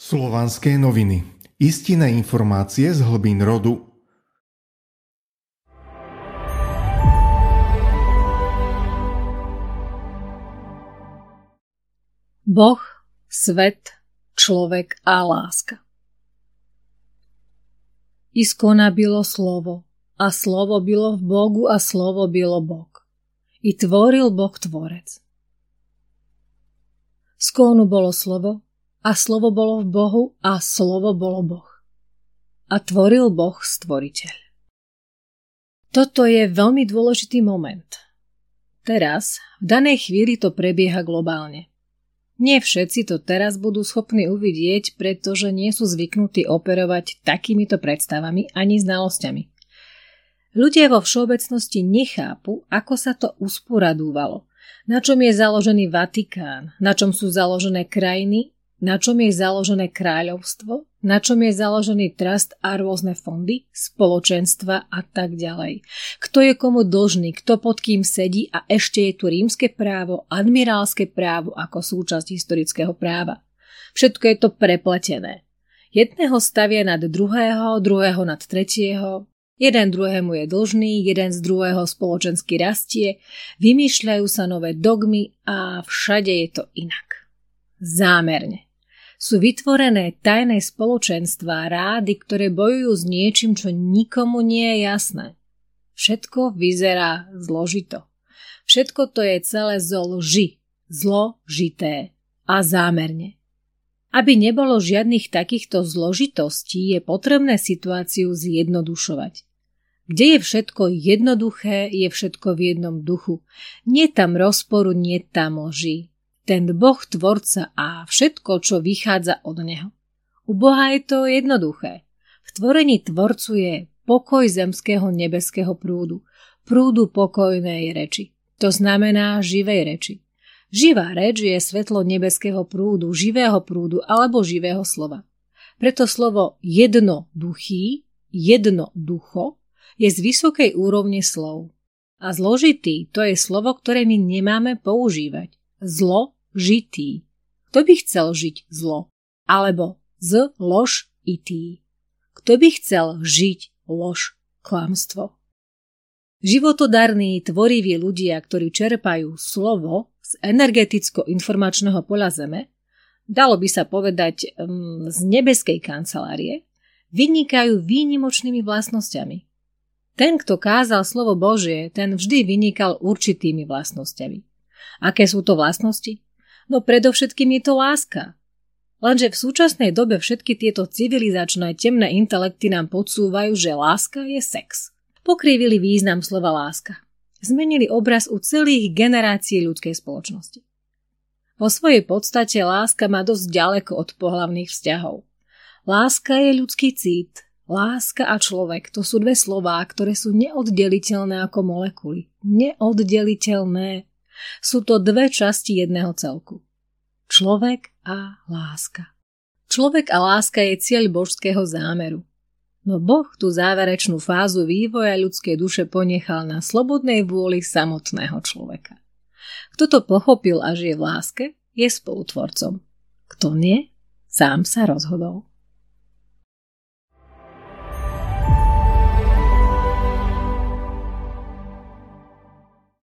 Slovanské noviny. Istinné informácie z hlbín rodu. Boh, svet, človek a láska. Iskona bylo slovo, a slovo bylo v Bogu, a slovo bylo Bog. I tvoril Bog tvorec. Z kónu bolo slovo, a slovo bolo v Bohu, a slovo bolo Boh. A tvoril Boh stvoriteľ. Toto je veľmi dôležitý moment. Teraz, v danej chvíli to prebieha globálne. Nie všetci to teraz budú schopní uvidieť, pretože nie sú zvyknutí operovať takýmito predstavami ani znalosťami. Ľudia vo všeobecnosti nechápu, ako sa to usporadúvalo, na čom je založený Vatikán, na čom sú založené krajiny, na čom je založené kráľovstvo, na čom je založený trust a rôzne fondy, spoločenstva a tak ďalej. Kto je komu dlžný, kto pod kým sedí a ešte je tu rímske právo, admirálske právo ako súčasť historického práva. Všetko je to prepletené. Jedného stavia nad druhého, druhého nad tretieho, jeden druhému je dlžný, jeden z druhého spoločensky rastie, vymýšľajú sa nové dogmy a všade je to inak. Zámerne. Sú vytvorené tajné spoločenstvá, rády, ktoré bojujú s niečím, čo nikomu nie je jasné. Všetko vyzerá zložito. Všetko to je celé zo lži, zložité a zámerne. Aby nebolo žiadnych takýchto zložitostí, je potrebné situáciu zjednodušovať. Kde je všetko jednoduché, je všetko v jednom duchu. Nie tam rozporu, nie tam lži. Ten Boh tvorca a všetko, čo vychádza od neho. U Boha je to jednoduché. V tvorení tvorcu je pokoj zemského nebeského prúdu, prúdu pokojnej reči. To znamená živej reči. Živá reč je svetlo nebeského prúdu, živého prúdu alebo živého slova. Preto slovo jednoduchý, jednoducho je z vysokej úrovne slov. A zložitý to je slovo, ktoré my nemáme používať. Zložitý. Kto by chcel žiť zlo? Alebo zložitý. Kto by chcel žiť lož, klamstvo? Životodarní, tvoriví ľudia, ktorí čerpajú slovo z energeticko-informačného poľa Zeme, dalo by sa povedať z nebeskej kancelárie, vynikajú výnimočnými vlastnosťami. Ten, kto kázal slovo Božie, ten vždy vynikal určitými vlastnosťami. Aké sú to vlastnosti? No predovšetkým je to láska. Lenže v súčasnej dobe všetky tieto civilizačné temné intelekty nám podsúvajú, že láska je sex. Pokrivili význam slova láska. Zmenili obraz u celých generácií ľudskej spoločnosti. Vo svojej podstate láska má dosť ďaleko od pohlavných vzťahov. Láska je ľudský cít. Láska a človek, to sú dve slová, ktoré sú neoddeliteľné ako molekuly. Neoddeliteľné. Sú to dve časti jedného celku. Človek a láska. Človek a láska je cieľ božského zámeru. No Boh tú záverečnú fázu vývoja ľudskej duše ponechal na slobodnej vôli samotného človeka. Kto to pochopil a žije v láske, je spolutvorcom. Kto nie, sám sa rozhodol.